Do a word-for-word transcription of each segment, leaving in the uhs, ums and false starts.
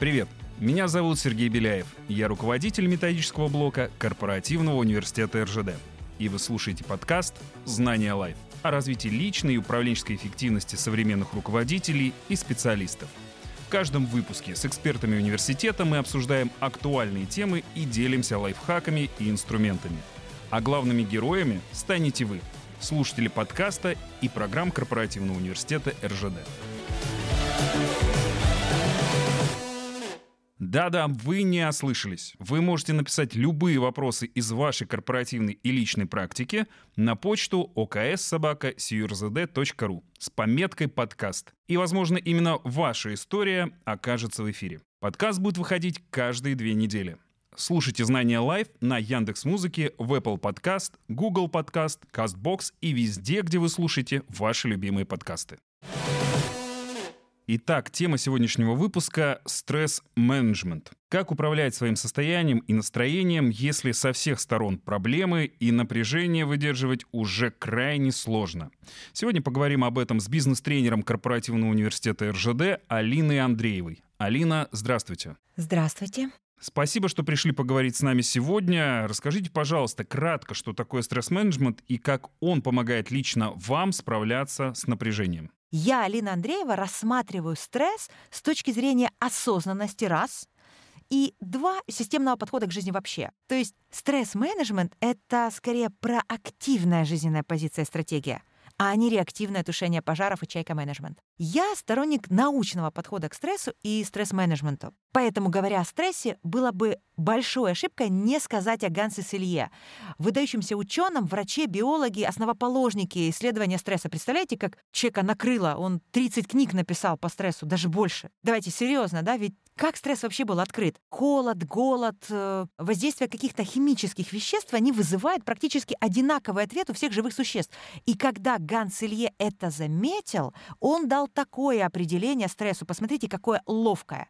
Привет, меня зовут Сергей Беляев. Я руководитель методического блока Корпоративного университета эр жэ дэ. И вы слушаете подкаст «Знание лайф» о развитии личной и управленческой эффективности современных руководителей и специалистов. В каждом выпуске с экспертами университета мы обсуждаем актуальные темы и делимся лайфхаками и инструментами. А главными героями станете вы, слушатели подкаста и программ Корпоративного университета эр жэ дэ. Да-да, вы не ослышались. Вы можете написать любые вопросы из вашей корпоративной и личной практики на почту о к с собака точка с ю эр зэ дэ точка ру с пометкой «Подкаст». И, возможно, именно ваша история окажется в эфире. Подкаст будет выходить каждые две недели. Слушайте «Знание лайф» на Яндекс.Музыке, в Apple Podcast, Google Podcast, Castbox и везде, где вы слушаете ваши любимые подкасты. Итак, тема сегодняшнего выпуска – стресс-менеджмент. Как управлять своим состоянием и настроением, если со всех сторон проблемы и напряжение выдерживать уже крайне сложно? Сегодня поговорим об этом с бизнес-тренером Корпоративного университета эр жэ дэ Алиной Андреевой. Алина, здравствуйте. Здравствуйте. Спасибо, что пришли поговорить с нами сегодня. Расскажите, пожалуйста, кратко, что такое стресс-менеджмент и как он помогает лично вам справляться с напряжением. Я, Алина Андреева, рассматриваю стресс с точки зрения осознанности, раз, и два, системного подхода к жизни вообще. То есть стресс-менеджмент — это скорее проактивная жизненная позиция и стратегия, а не реактивное тушение пожаров и чайка-менеджмент. Я сторонник научного подхода к стрессу и стресс-менеджменту. Поэтому, говоря о стрессе, было бы большой ошибкой не сказать о Гансе Селье, выдающемся ученом, враче, биологе, основоположнике исследования стресса. Представляете, как человека накрыло, он тридцать книг написал по стрессу, даже больше. Давайте серьезно, да, ведь как стресс вообще был открыт? Холод, голод, воздействие каких-то химических веществ, они вызывают практически одинаковый ответ у всех живых существ. И когда Ганс Селье это заметил, он дал такое определение стрессу. Посмотрите, какое ловкое.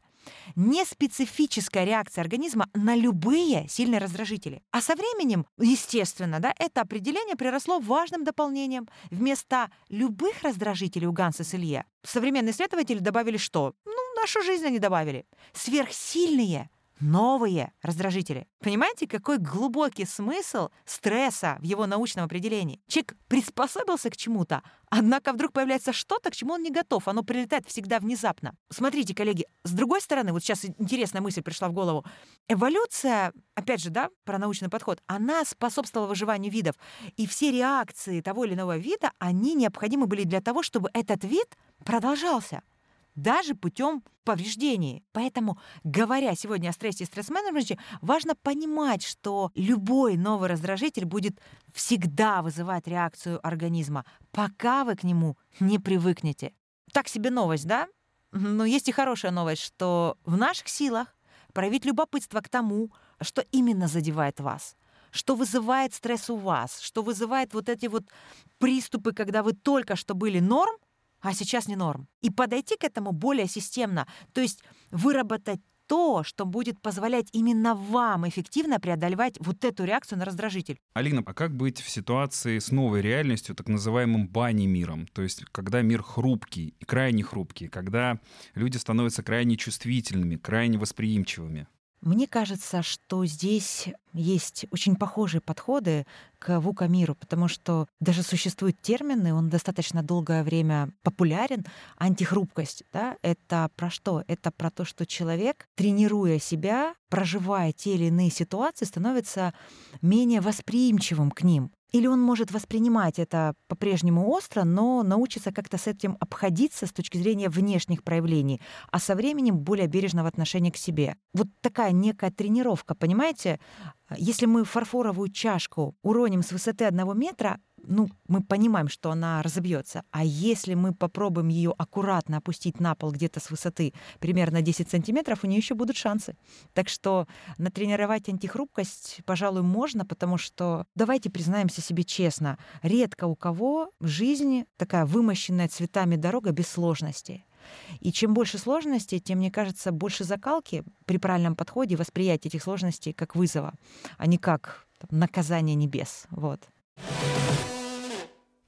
Неспецифическая реакция организма на любые сильные раздражители. А со временем, естественно, да, это определение приросло важным дополнением. Вместо любых раздражителей у Ганса Селье современные исследователи добавили что? Ну, нашу жизнь они добавили. Сверхсильные новые раздражители. Понимаете, какой глубокий смысл стресса в его научном определении? Человек приспособился к чему-то, однако вдруг появляется что-то, к чему он не готов. Оно прилетает всегда внезапно. Смотрите, коллеги, с другой стороны, вот сейчас интересная мысль пришла в голову. Эволюция, опять же, да, про научный подход, она способствовала выживанию видов. И все реакции того или иного вида, они необходимы были для того, чтобы этот вид продолжался. Даже путем повреждений. Поэтому, говоря сегодня о стрессе и стресс-менеджменте, важно понимать, что любой новый раздражитель будет всегда вызывать реакцию организма, пока вы к нему не привыкнете. Так себе новость, да? Но есть и хорошая новость, что в наших силах проявить любопытство к тому, что именно задевает вас, что вызывает стресс у вас, что вызывает вот эти вот приступы, когда вы только что были норм, а сейчас не норм. И подойти к этому более системно, то есть выработать то, что будет позволять именно вам эффективно преодолевать вот эту реакцию на раздражитель. Алина, а как быть в ситуации с новой реальностью, так называемым бани-миром? То есть когда мир хрупкий, крайне хрупкий, когда люди становятся крайне чувствительными, крайне восприимчивыми? Мне кажется, что здесь есть очень похожие подходы к Вука миру, потому что даже существуют термины, он достаточно долгое время популярен, антихрупкость. Да? Это про что? Это про то, что человек, тренируя себя, проживая те или иные ситуации, становится менее восприимчивым к ним. Или он может воспринимать это по-прежнему остро, но научится как-то с этим обходиться с точки зрения внешних проявлений, а со временем более бережного отношения к себе. Вот такая некая тренировка, понимаете? Если мы фарфоровую чашку уроним с высоты одного метра, ну, мы понимаем, что она разобьется. А если мы попробуем ее аккуратно опустить на пол где-то с высоты примерно десять сантиметров, у нее еще будут шансы. Так что натренировать антихрупкость, пожалуй, можно, потому что, давайте признаемся себе честно, редко у кого в жизни такая вымощенная цветами дорога без сложностей. И чем больше сложностей, тем, мне кажется, больше закалки при правильном подходе восприятия этих сложностей как вызова, а не как там, наказание небес. Вот.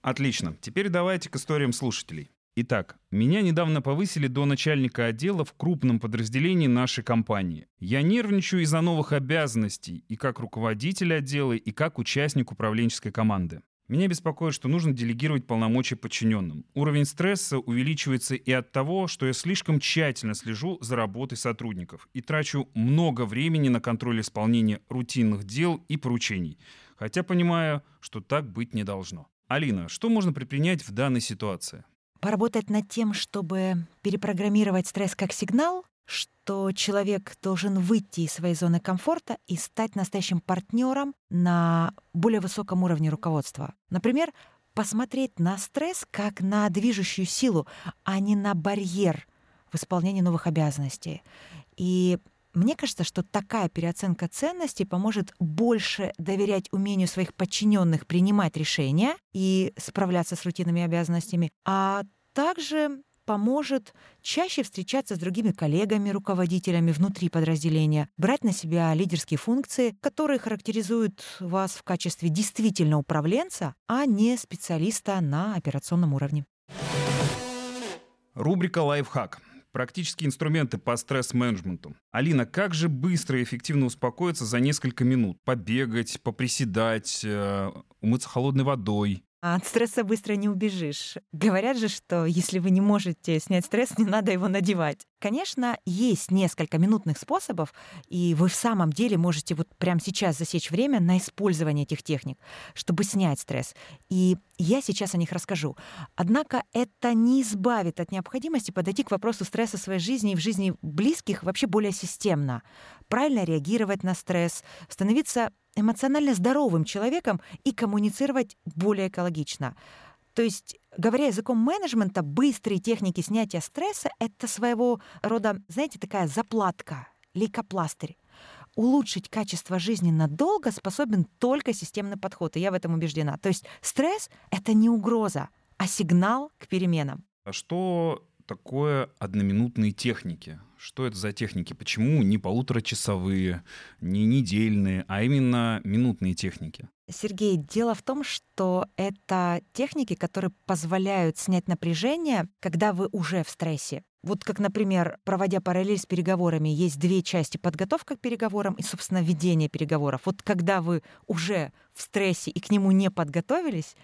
Отлично. Теперь давайте к историям слушателей. Итак, меня недавно повысили до начальника отдела в крупном подразделении нашей компании. Я нервничаю из-за новых обязанностей и как руководитель отдела, и как участник управленческой команды. Меня беспокоит, что нужно делегировать полномочия подчиненным. Уровень стресса увеличивается и от того, что я слишком тщательно слежу за работой сотрудников и трачу много времени на контроль исполнения рутинных дел и поручений, хотя понимаю, что так быть не должно. Алина, что можно предпринять в данной ситуации? Поработать над тем, чтобы перепрограммировать стресс как сигнал, что человек должен выйти из своей зоны комфорта и стать настоящим партнером на более высоком уровне руководства. Например, посмотреть на стресс как на движущую силу, а не на барьер в исполнении новых обязанностей. И мне кажется, что такая переоценка ценностей поможет больше доверять умению своих подчиненных принимать решения и справляться с рутинными обязанностями, а также поможет чаще встречаться с другими коллегами, руководителями внутри подразделения, брать на себя лидерские функции, которые характеризуют вас в качестве действительно управленца, а не специалиста на операционном уровне. Рубрика «Лайфхак». Практические инструменты по стресс-менеджменту. Алина, как же быстро и эффективно успокоиться за несколько минут? Побегать, поприседать, умыться холодной водой? От стресса быстро не убежишь. Говорят же, что если вы не можете снять стресс, не надо его надевать. Конечно, есть несколько минутных способов, и вы в самом деле можете вот прямо сейчас засечь время на использование этих техник, чтобы снять стресс. И я сейчас о них расскажу. Однако это не избавит от необходимости подойти к вопросу стресса в своей жизни и в жизни близких вообще более системно. Правильно реагировать на стресс, становиться эмоционально здоровым человеком и коммуницировать более экологично. То есть, говоря языком менеджмента, быстрые техники снятия стресса — это своего рода, знаете, такая заплатка, лейкопластырь. Улучшить качество жизни надолго способен только системный подход, и я в этом убеждена. То есть стресс — это не угроза, а сигнал к переменам. А что такое одноминутные техники? Что это за техники? Почему не полуторачасовые, не недельные, а именно минутные техники? Сергей, дело в том, что это техники, которые позволяют снять напряжение, когда вы уже в стрессе. Вот как, например, проводя параллель с переговорами, есть две части: подготовка к переговорам и, собственно, ведение переговоров. Вот когда вы уже в стрессе и к нему не подготовились,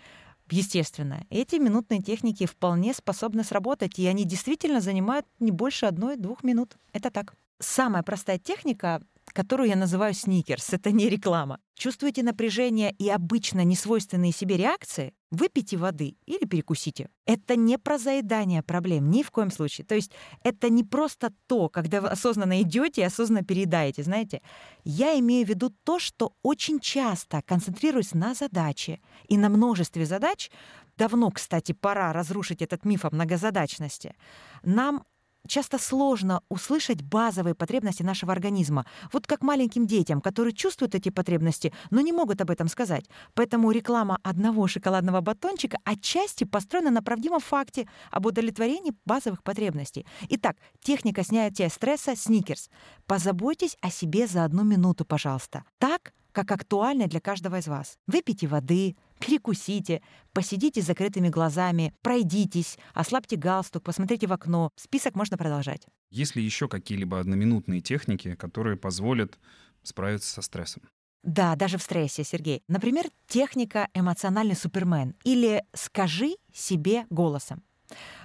естественно, эти минутные техники вполне способны сработать, и они действительно занимают не больше одной-двух минут. Это так. Самая простая техника, которую я называю сникерс, это не реклама. Чувствуете напряжение и обычно несвойственные себе реакции? Выпейте воды или перекусите. Это не про заедание проблем, ни в коем случае. То есть это не просто то, когда вы осознанно идете и осознанно переедаете, знаете. Я имею в виду то, что очень часто концентрируюсь на задаче и на множестве задач. Давно, кстати, пора разрушить этот миф о многозадачности. Нам часто сложно услышать базовые потребности нашего организма. Вот как маленьким детям, которые чувствуют эти потребности, но не могут об этом сказать. Поэтому реклама одного шоколадного батончика отчасти построена на правдивом факте об удовлетворении базовых потребностей. Итак, техника снятия стресса «Сникерс». Позаботьтесь о себе за одну минуту, пожалуйста. Так, как актуально для каждого из вас. Выпейте воды, перекусите, посидите с закрытыми глазами, пройдитесь, ослабьте галстук, посмотрите в окно. Список можно продолжать. Есть ли еще какие-либо одноминутные техники, которые позволят справиться со стрессом? Да, даже в стрессе, Сергей. Например, техника «Эмоциональный супермен» или «Скажи себе голосом».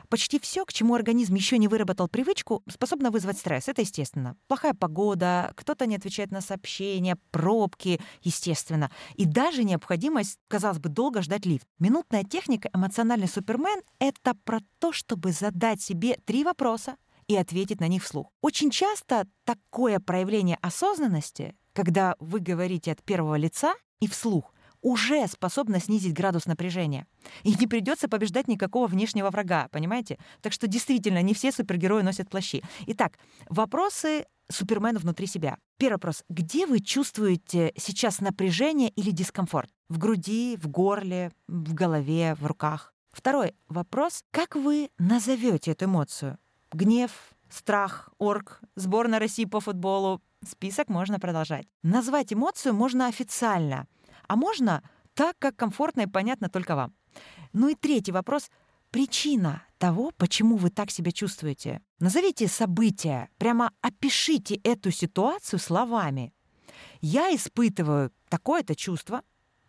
Почти все, к чему организм еще не выработал привычку, способно вызвать стресс. Это естественно. Плохая погода, кто-то не отвечает на сообщения, пробки, естественно. И даже необходимость, казалось бы, долго ждать лифт. Минутная техника «Эмоциональный супермен» — это про то, чтобы задать себе три вопроса и ответить на них вслух. Очень часто такое проявление осознанности, когда вы говорите от первого лица и вслух, уже способна снизить градус напряжения. И не придется побеждать никакого внешнего врага, понимаете? Так что действительно не все супергерои носят плащи. Итак, вопросы супермену внутри себя. Первый вопрос. Где вы чувствуете сейчас напряжение или дискомфорт? В груди, в горле, в голове, в руках? Второй вопрос. Как вы назовете эту эмоцию? Гнев, страх, орг, сборная России по футболу? Список можно продолжать. Назвать эмоцию можно официально, а можно так, как комфортно и понятно только вам. Ну и третий вопрос. Причина того, почему вы так себя чувствуете. Назовите события, прямо опишите эту ситуацию словами. Я испытываю такое-то чувство,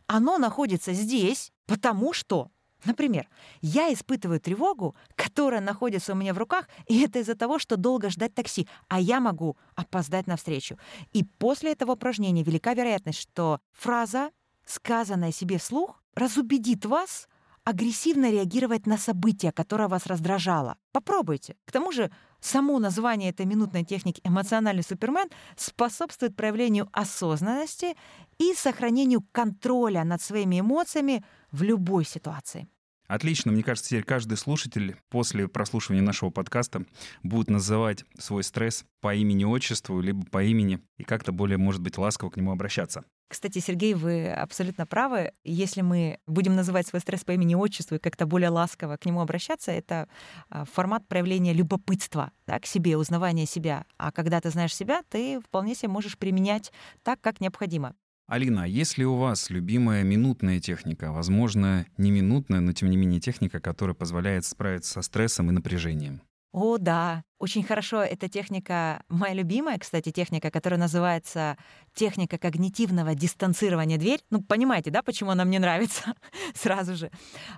оно находится здесь, потому что... Например, я испытываю тревогу, которая находится у меня в руках, и это из-за того, что долго ждать такси, а я могу опоздать на встречу. И после этого упражнения велика вероятность, что фраза, сказанная себе вслух, разубедит вас агрессивно реагировать на событие, которое вас раздражало. Попробуйте. К тому же, само название этой минутной техники «Эмоциональный супермен» способствует проявлению осознанности и сохранению контроля над своими эмоциями в любой ситуации. Отлично. Мне кажется, теперь каждый слушатель после прослушивания нашего подкаста будет называть свой стресс по имени-отчеству, либо по имени, и как-то более, может быть, ласково к нему обращаться. Кстати, Сергей, вы абсолютно правы. Если мы будем называть свой стресс по имени-отчеству и как-то более ласково к нему обращаться, это формат проявления любопытства, да, к себе, узнавания себя. А когда ты знаешь себя, ты вполне себе можешь применять так, как необходимо. Алина, есть ли у вас любимая минутная техника? Возможно, не минутная, но тем не менее техника, которая позволяет справиться со стрессом и напряжением. О, да. Очень хорошо. Эта техника, моя любимая, кстати, техника, которая называется техника когнитивного дистанцирования дверь. Ну, понимаете, да, почему она мне нравится сразу же.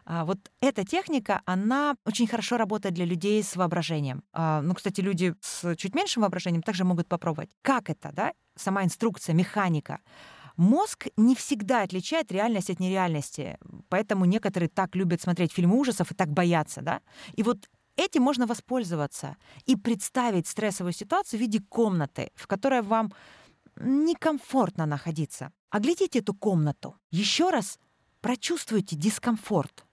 А, вот эта техника, она очень хорошо работает для людей с воображением. А, ну, кстати, люди с чуть меньшим воображением также могут попробовать. Как это, да? Сама инструкция, механика. Мозг не всегда отличает реальность от нереальности, поэтому некоторые так любят смотреть фильмы ужасов и так боятся, да? И вот этим можно воспользоваться и представить стрессовую ситуацию в виде комнаты, в которой вам некомфортно находиться. Оглядите эту комнату. Еще раз прочувствуйте дискомфорт.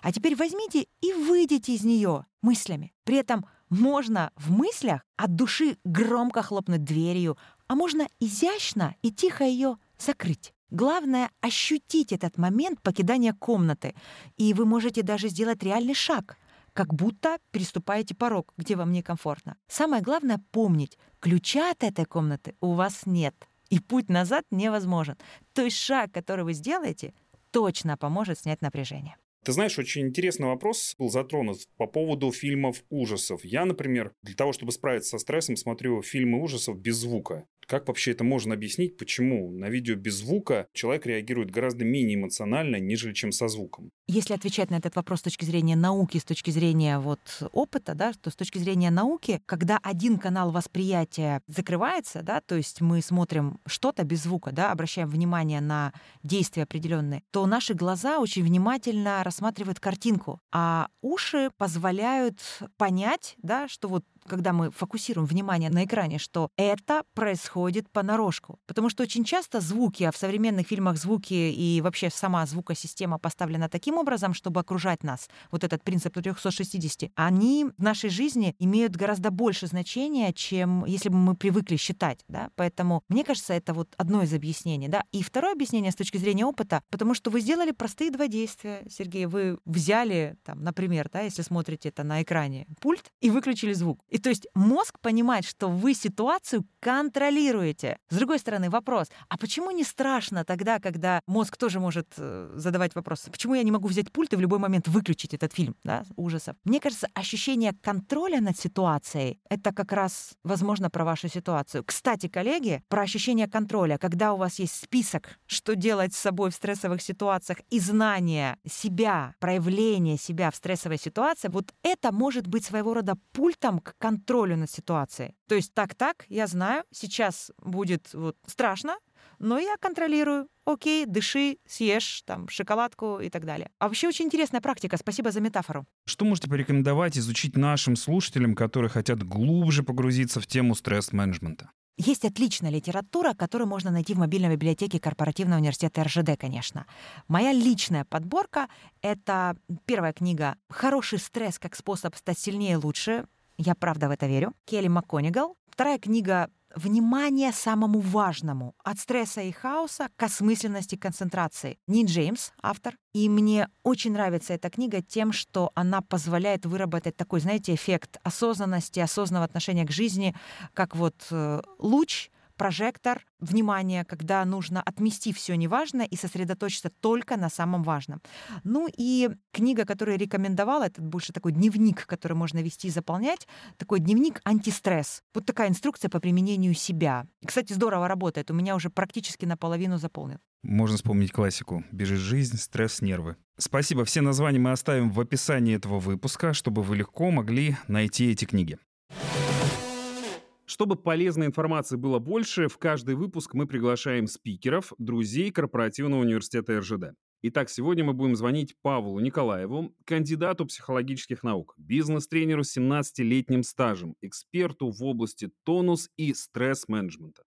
А теперь возьмите и выйдите из нее мыслями. При этом можно в мыслях от души громко хлопнуть дверью, а можно изящно и тихо ее закрыть. Главное — ощутить этот момент покидания комнаты. И вы можете даже сделать реальный шаг, как будто переступаете порог, где вам некомфортно. Самое главное — помнить, ключа от этой комнаты у вас нет, и путь назад невозможен. То есть шаг, который вы сделаете, точно поможет снять напряжение. Ты знаешь, очень интересный вопрос был затронут по поводу фильмов ужасов. Я, например, для того, чтобы справиться со стрессом, смотрю фильмы ужасов без звука. Как вообще это можно объяснить, почему на видео без звука человек реагирует гораздо менее эмоционально, нежели чем со звуком? Если отвечать на этот вопрос с точки зрения науки, с точки зрения вот опыта, да, то с точки зрения науки, когда один канал восприятия закрывается, да, то есть мы смотрим что-то без звука, да, обращаем внимание на действия определенные, то наши глаза очень внимательно рассматривают рассматривают картинку, а уши позволяют понять, да, что вот когда мы фокусируем внимание на экране, что это происходит понарошку. Потому что очень часто звуки, а в современных фильмах звуки и вообще сама звукосистема поставлена таким образом, чтобы окружать нас, вот этот принцип триста шестьдесят, они в нашей жизни имеют гораздо больше значения, чем если бы мы привыкли считать. Да? Поэтому, мне кажется, это вот одно из объяснений. Да? И второе объяснение с точки зрения опыта, потому что вы сделали простые два действия, Сергей. Вы взяли, там, например, да, если смотрите это на экране, пульт и выключили звук. И то есть мозг понимает, что вы ситуацию контролируете. С другой стороны, вопрос, а почему не страшно тогда, когда мозг тоже может задавать вопрос, почему я не могу взять пульт и в любой момент выключить этот фильм, да, ужасов? Мне кажется, ощущение контроля над ситуацией — это как раз, возможно, про вашу ситуацию. Кстати, коллеги, про ощущение контроля, когда у вас есть список, что делать с собой в стрессовых ситуациях, и знание себя, проявление себя в стрессовой ситуации, вот это может быть своего рода пультом к контролю над ситуацией. То есть так-так, я знаю, сейчас будет вот страшно, но я контролирую. Окей, дыши, съешь там шоколадку и так далее. А вообще очень интересная практика. Спасибо за метафору. Что можете порекомендовать изучить нашим слушателям, которые хотят глубже погрузиться в тему стресс-менеджмента? Есть отличная литература, которую можно найти в мобильной библиотеке Корпоративного университета эр жэ дэ, конечно. Моя личная подборка — это первая книга «Хороший стресс как способ стать сильнее и лучше». Я правда в это верю. Келли Макгонигал. Вторая книга «Внимание самому важному. От стресса и хаоса к осмысленности и концентрации». Нин Джеймс, автор. И мне очень нравится эта книга тем, что она позволяет выработать такой, знаете, эффект осознанности, осознанного отношения к жизни, как вот луч, прожектор внимания, когда нужно отмести все неважное и сосредоточиться только на самом важном. Ну и книга, которую я рекомендовала, это больше такой дневник, который можно вести и заполнять, такой дневник антистресс. Вот такая инструкция по применению себя. Кстати, здорово работает, у меня уже практически наполовину заполнен. Можно вспомнить классику. «Бежит жизнь, стресс, нервы». Спасибо. Все названия мы оставим в описании этого выпуска, чтобы вы легко могли найти эти книги. Чтобы полезной информации было больше, в каждый выпуск мы приглашаем спикеров, друзей Корпоративного университета эр жэ дэ. Итак, сегодня мы будем звонить Павлу Николаеву, кандидату психологических наук, бизнес-тренеру с семнадцатилетним стажем, эксперту в области тонус и стресс-менеджмента.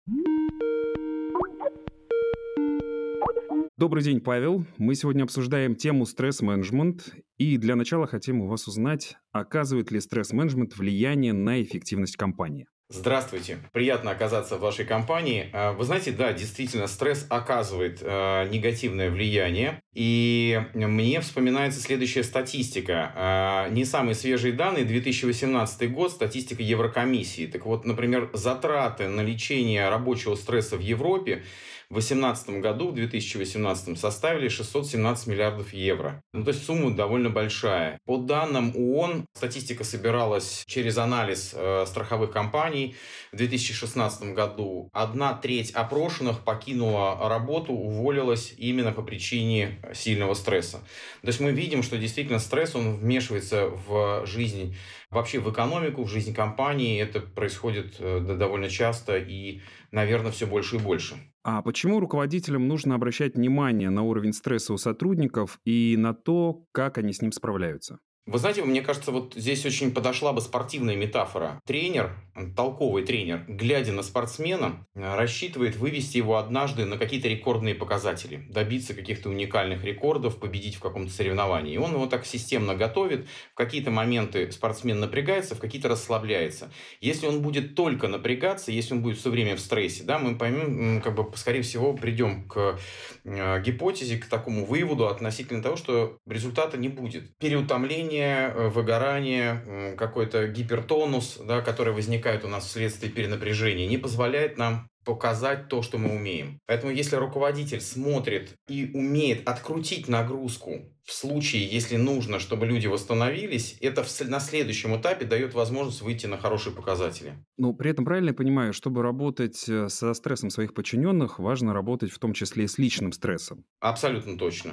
Добрый день, Павел. Мы сегодня обсуждаем тему стресс-менеджмент. И для начала хотим у вас узнать, оказывает ли стресс-менеджмент влияние на эффективность компании. Здравствуйте. Приятно оказаться в вашей компании. Вы знаете, да, действительно, стресс оказывает негативное влияние. И мне вспоминается следующая статистика. Не самые свежие данные, две тысячи восемнадцатый год, статистика Еврокомиссии. Так вот, например, затраты на лечение рабочего стресса в Европе в две тысячи восемнадцатом году, в две тысячи восемнадцатом, составили шестьсот семнадцать миллиардов евро. Ну, то есть сумма довольно большая. По данным ООН, статистика собиралась через анализ э, страховых компаний. В две тысячи шестнадцатом году одна треть опрошенных покинула работу, уволилась именно по причине сильного стресса. То есть мы видим, что действительно стресс, он вмешивается в жизнь, вообще в экономику, в жизнь компании. Это происходит э, довольно часто и, наверное, все больше и больше. А почему руководителям нужно обращать внимание на уровень стресса у сотрудников и на то, как они с ним справляются? Вы знаете, мне кажется, вот здесь очень подошла бы спортивная метафора. Тренер, толковый тренер, глядя на спортсмена, рассчитывает вывести его однажды на какие-то рекордные показатели, добиться каких-то уникальных рекордов, победить в каком-то соревновании. И он его так системно готовит. В какие-то моменты спортсмен напрягается, в какие-то расслабляется. Если он будет только напрягаться, если он будет все время в стрессе, да, мы поймем, как бы, скорее всего, придем к гипотезе, к такому выводу относительно того, что результата не будет. Переутомление, выгорание, какой-то гипертонус, да, который возникает у нас вследствие перенапряжения, не позволяет нам показать то, что мы умеем. Поэтому если руководитель смотрит и умеет открутить нагрузку в случае, если нужно, чтобы люди восстановились, это в, на следующем этапе дает возможность выйти на хорошие показатели. Но при этом правильно я понимаю, чтобы работать со стрессом своих подчиненных, важно работать в том числе и с личным стрессом? Абсолютно точно.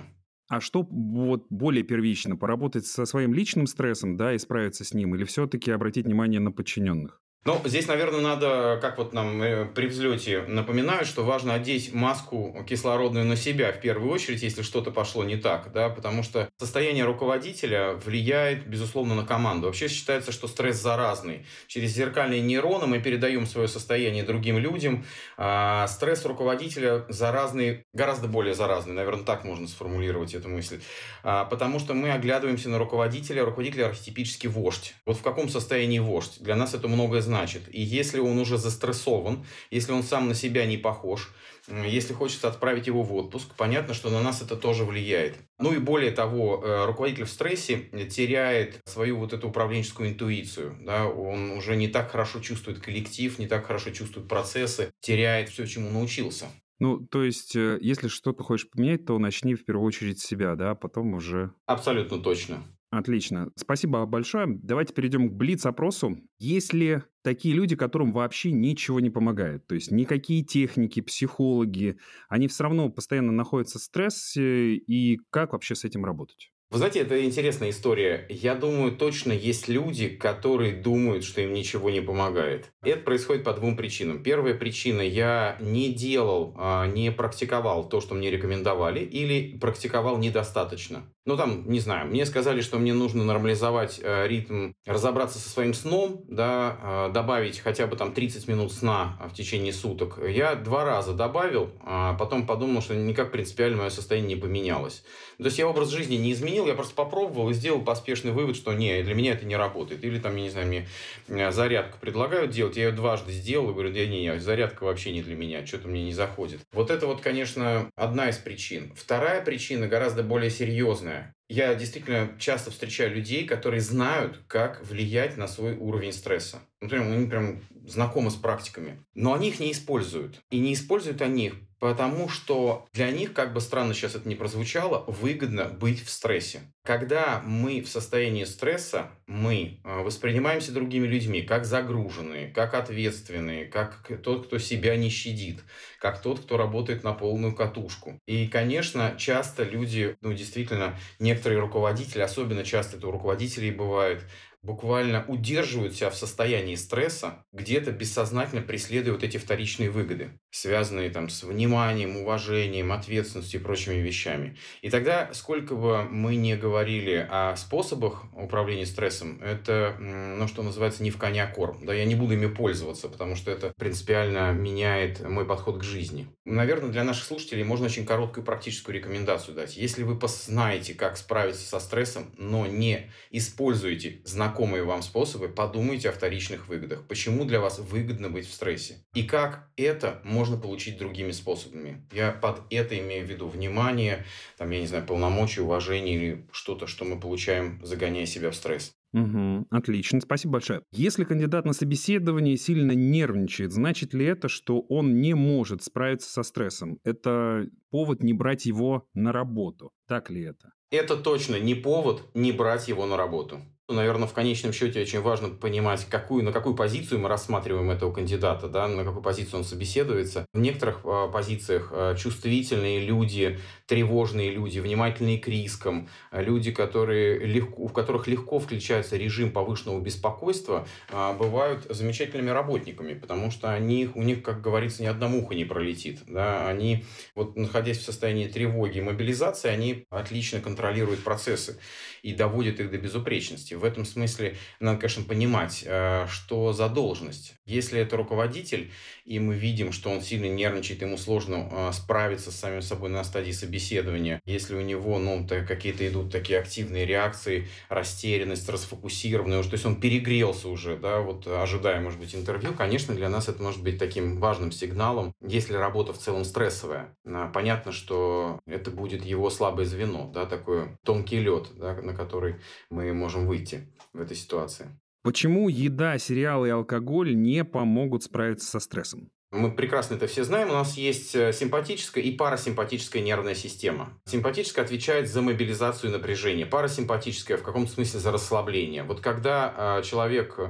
А что вот более первично, поработать со своим личным стрессом, да, и справиться с ним, или все-таки обратить внимание на подчиненных? Ну, здесь, наверное, надо, как вот нам при взлете напоминают, что важно одеть маску кислородную на себя в первую очередь, если что-то пошло не так, да, потому что состояние руководителя влияет, безусловно, на команду. Вообще считается, что стресс заразный. Через зеркальные нейроны мы передаем свое состояние другим людям. А стресс руководителя заразный, гораздо более заразный, наверное, так можно сформулировать эту мысль, а, потому что мы оглядываемся на руководителя, руководитель архетипически вождь. Вот в каком состоянии вождь? Для нас это многое значит. Значит, и если он уже застрессован, если он сам на себя не похож, если хочется отправить его в отпуск, понятно, что на нас это тоже влияет. Ну и более того, руководитель в стрессе теряет свою вот эту управленческую интуицию, да? Он уже не так хорошо чувствует коллектив, не так хорошо чувствует процессы, теряет все, чему научился. Ну, то есть, если что-то хочешь поменять, то начни в первую очередь с себя, да, а потом уже... Абсолютно точно. Отлично. Спасибо большое. Давайте перейдем к блиц-опросу. Есть ли такие люди, которым вообще ничего не помогает? То есть никакие техники, психологи, они все равно постоянно находятся в стрессе, и как вообще с этим работать? Вы знаете, это интересная история. Я думаю, точно есть люди, которые думают, что им ничего не помогает. Это происходит по двум причинам. Первая причина – я не делал, не практиковал то, что мне рекомендовали, или практиковал недостаточно. Ну, там, не знаю, мне сказали, что мне нужно нормализовать ритм, разобраться со своим сном, да, добавить хотя бы там тридцать минут сна в течение суток. Я два раза добавил, а потом подумал, что никак принципиально мое состояние не поменялось. То есть я образ жизни не изменил, сил, я просто попробовал и сделал поспешный вывод, что не, для меня это не работает. Или там, я не знаю, мне зарядку предлагают делать, я ее дважды сделал и говорю, да не, не, зарядка вообще не для меня, что-то мне не заходит. Вот это вот, конечно, одна из причин. Вторая причина гораздо более серьезная. Я действительно часто встречаю людей, которые знают, как влиять на свой уровень стресса. Например, они прям знакомы с практиками, но они их не используют. И не используют они их, потому что для них, как бы странно сейчас это ни прозвучало, выгодно быть в стрессе. Когда мы в состоянии стресса, мы воспринимаемся другими людьми как загруженные, как ответственные, как тот, кто себя не щадит, как тот, кто работает на полную катушку. И, конечно, часто люди, ну, действительно, некоторые руководители, особенно часто это у руководителей бывает, буквально удерживают себя в состоянии стресса, где-то бессознательно преследуют эти вторичные выгоды, связанные там с вниманием, уважением, ответственностью и прочими вещами. И тогда, сколько бы мы ни говорили о способах управления стрессом, это, ну, что называется, не в коня корм. Да, я не буду ими пользоваться, потому что это принципиально меняет мой подход к жизни. Наверное, для наших слушателей можно очень короткую практическую рекомендацию дать. Если вы знаете, как справиться со стрессом, но не используете знакомые знакомые вам способы, подумайте о вторичных выгодах. Почему для вас выгодно быть в стрессе? И как это можно получить другими способами? Я под это имею в виду внимание, там, я не знаю, полномочия, уважение или что-то, что мы получаем, загоняя себя в стресс. Угу, отлично, спасибо большое. Если кандидат на собеседование сильно нервничает, значит ли это, что он не может справиться со стрессом? Это повод не брать его на работу. Так ли это? Это точно не повод не брать его на работу. Наверное, в конечном счете очень важно понимать, какую, на какую позицию мы рассматриваем этого кандидата, да, на какую позицию он собеседуется. В некоторых э, позициях э, чувствительные люди, тревожные люди, внимательные к рискам, люди, которые легко, у которых легко включается режим повышенного беспокойства, э, бывают замечательными работниками, потому что они, у них, как говорится, ни одна муха не пролетит. Да. Они, вот, находясь в состоянии тревоги и мобилизации, они отлично контролируют процессы и доводят их до безупречности. В этом смысле надо, конечно, понимать, что за должность. Если это руководитель, и мы видим, что он сильно нервничает, ему сложно справиться с самим собой на стадии собеседования, если у него, ну, какие-то идут такие активные реакции, растерянность, расфокусированность, то есть он перегрелся уже, да, вот ожидая, может быть, интервью, конечно, для нас это может быть таким важным сигналом, если работа в целом стрессовая. Понятно, что это будет его слабое звено, да, такой тонкий лед, да, на который мы можем выйти в этой ситуации. Почему еда, сериалы и алкоголь не помогут справиться со стрессом? Мы прекрасно это все знаем. У нас есть симпатическая и парасимпатическая нервная система. Симпатическая отвечает за мобилизацию напряжения. Парасимпатическая в каком-то смысле за расслабление. Вот когда человек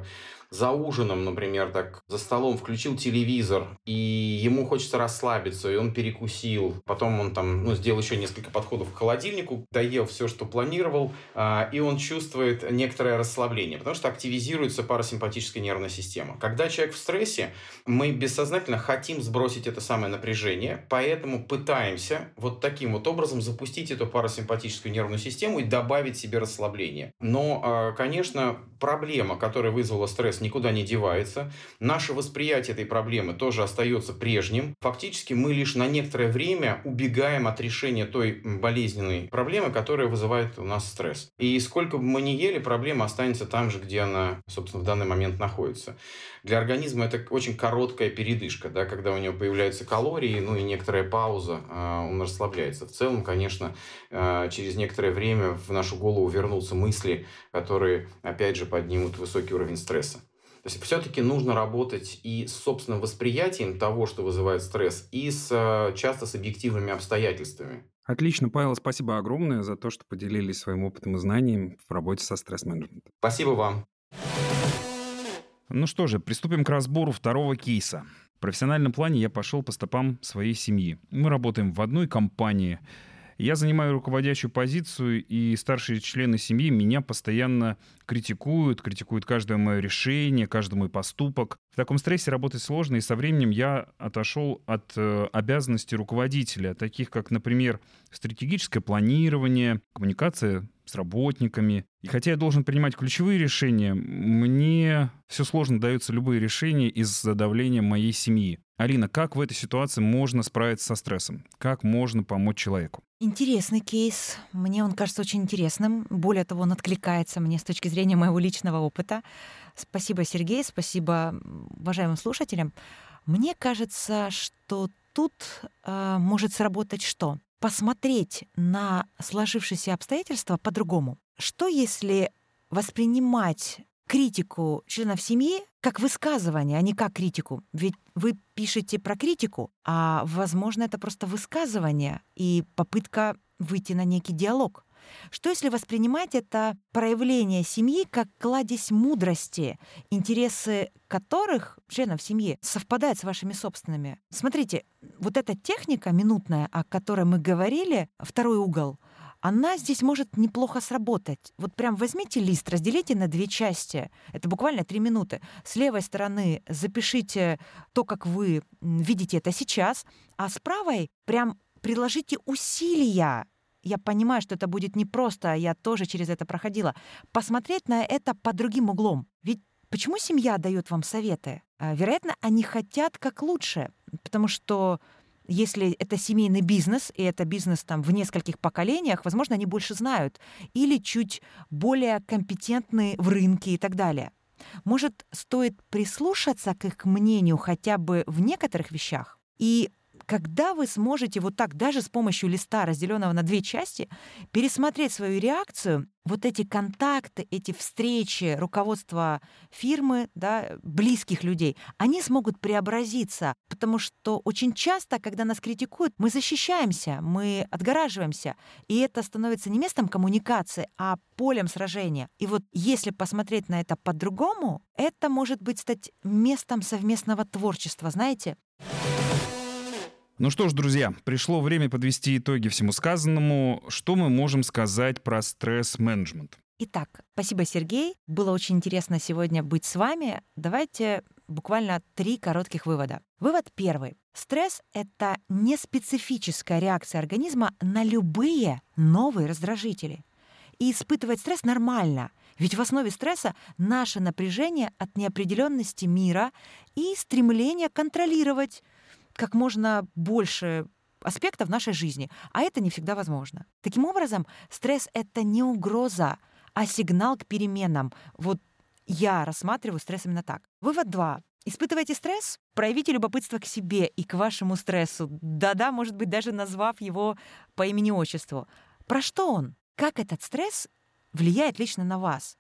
за ужином, например, так, за столом включил телевизор, и ему хочется расслабиться, и он перекусил. Потом он там, ну, сделал еще несколько подходов к холодильнику, доел все, что планировал, э, и он чувствует некоторое расслабление, потому что активизируется парасимпатическая нервная система. Когда человек в стрессе, мы бессознательно хотим сбросить это самое напряжение, поэтому пытаемся вот таким вот образом запустить эту парасимпатическую нервную систему и добавить себе расслабление. Но, э, конечно, проблема, которая вызвала стресс, никуда не девается. Наше восприятие этой проблемы тоже остается прежним. Фактически мы лишь на некоторое время убегаем от решения той болезненной проблемы, которая вызывает у нас стресс. И сколько бы мы ни ели, проблема останется там же, где она, собственно, в данный момент находится. Для организма это очень короткая передышка, да, когда у него появляются калории, ну и некоторая пауза, он расслабляется. В целом, конечно, через некоторое время в нашу голову вернутся мысли, которые, опять же, поднимут высокий уровень стресса. То есть все-таки нужно работать и с собственным восприятием того, что вызывает стресс, и с, часто с объективными обстоятельствами. Отлично, Павел, спасибо огромное за то, что поделились своим опытом и знанием в работе со стресс-менеджментом. Спасибо вам. Ну что же, приступим к разбору второго кейса. В профессиональном плане я пошел по стопам своей семьи. Мы работаем в одной компании. Я занимаю руководящую позицию, и старшие члены семьи меня постоянно критикуют, критикуют каждое мое решение, каждый мой поступок. В таком стрессе работать сложно, и со временем я отошел от э, обязанностей руководителя, таких как, например, стратегическое планирование, коммуникация с работниками. И хотя я должен принимать ключевые решения, мне все сложно даются любые решения из-за давления моей семьи. Алина, как в этой ситуации можно справиться со стрессом? Как можно помочь человеку? Интересный кейс. Мне он кажется очень интересным. Более того, он откликается мне с точки зрения моего личного опыта. Спасибо, Сергей, спасибо уважаемым слушателям. Мне кажется, что тут э, может сработать что? Посмотреть на сложившиеся обстоятельства по-другому. Что если воспринимать критику членов семьи как высказывание, а не как критику? Ведь вы пишете про критику, а, возможно, это просто высказывание и попытка выйти на некий диалог. Что если воспринимать это проявление семьи как кладезь мудрости, интересы которых, членов семьи, совпадают с вашими собственными? Смотрите, вот эта техника минутная, о которой мы говорили, второй угол, она здесь может неплохо сработать. Вот прям возьмите лист, разделите на две части. Это буквально три минуты. С левой стороны запишите то, как вы видите это сейчас, а с правой прям приложите усилия. Я понимаю, что это будет непросто, я тоже через это проходила. Посмотреть на это под другим углом. Ведь почему семья дает вам советы? Вероятно, они хотят как лучше, потому что если это семейный бизнес, и это бизнес там в нескольких поколениях, возможно, они больше знают или чуть более компетентны в рынке и так далее. Может, стоит прислушаться к их мнению хотя бы в некоторых вещах? И когда вы сможете вот так, даже с помощью листа, разделенного на две части, пересмотреть свою реакцию, вот эти контакты, эти встречи, руководство фирмы, да, близких людей, они смогут преобразиться, потому что очень часто, когда нас критикуют, мы защищаемся, мы отгораживаемся, и это становится не местом коммуникации, а полем сражения. И вот если посмотреть на это по-другому, это может быть стать местом совместного творчества, знаете? Ну что ж, друзья, пришло время подвести итоги всему сказанному. Что мы можем сказать про стресс-менеджмент? Итак, спасибо, Сергей. Было очень интересно сегодня быть с вами. Давайте буквально три коротких вывода. Вывод первый. Стресс — это неспецифическая реакция организма на любые новые раздражители. И испытывать стресс нормально, ведь в основе стресса наше напряжение от неопределенности мира и стремление контролировать как можно больше аспектов нашей жизни, а это не всегда возможно. Таким образом, стресс — это не угроза, а сигнал к переменам. Вот я рассматриваю стресс именно так. Вывод два. Испытывайте стресс, проявите любопытство к себе и к вашему стрессу. Да-да, может быть, даже назвав его по имени-отчеству. Про что он? Как этот стресс влияет лично на вас?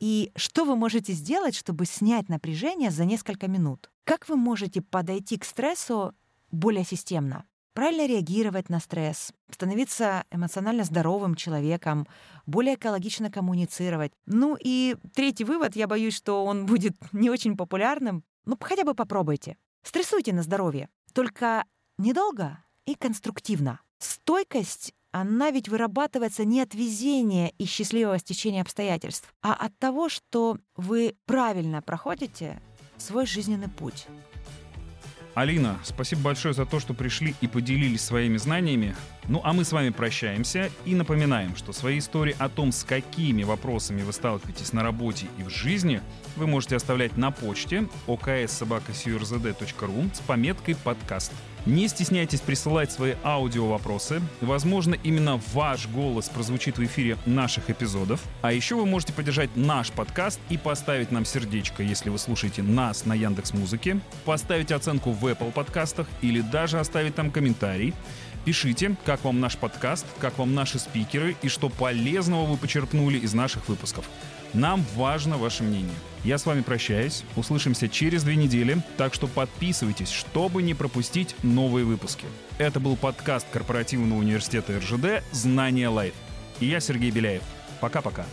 И что вы можете сделать, чтобы снять напряжение за несколько минут? Как вы можете подойти к стрессу более системно? Правильно реагировать на стресс, становиться эмоционально здоровым человеком, более экологично коммуницировать. Ну и третий вывод, я боюсь, что он будет не очень популярным, но хотя бы попробуйте. Стрессуйте на здоровье, только недолго и конструктивно. Стойкость — она ведь вырабатывается не от везения и счастливого стечения обстоятельств, а от того, что вы правильно проходите свой жизненный путь. Алина, спасибо большое за то, что пришли и поделились своими знаниями. Ну а мы с вами прощаемся и напоминаем, что свои истории о том, с какими вопросами вы сталкиваетесь на работе и в жизни, вы можете оставлять на почте о к с собака с ю р з д точка ру с пометкой «Подкаст». Не стесняйтесь присылать свои аудиовопросы. Возможно, именно ваш голос прозвучит в эфире наших эпизодов. А еще вы можете поддержать наш подкаст и поставить нам сердечко, если вы слушаете нас на Яндекс.Музыке, поставить оценку в Apple подкастах или даже оставить там комментарий. Пишите, как вам наш подкаст, как вам наши спикеры и что полезного вы почерпнули из наших выпусков. Нам важно ваше мнение. Я с вами прощаюсь. Услышимся через две недели. Так что подписывайтесь, чтобы не пропустить новые выпуски. Это был подкаст Корпоративного университета эр жэ дэ «Знание лайф». И я Сергей Беляев. Пока-пока.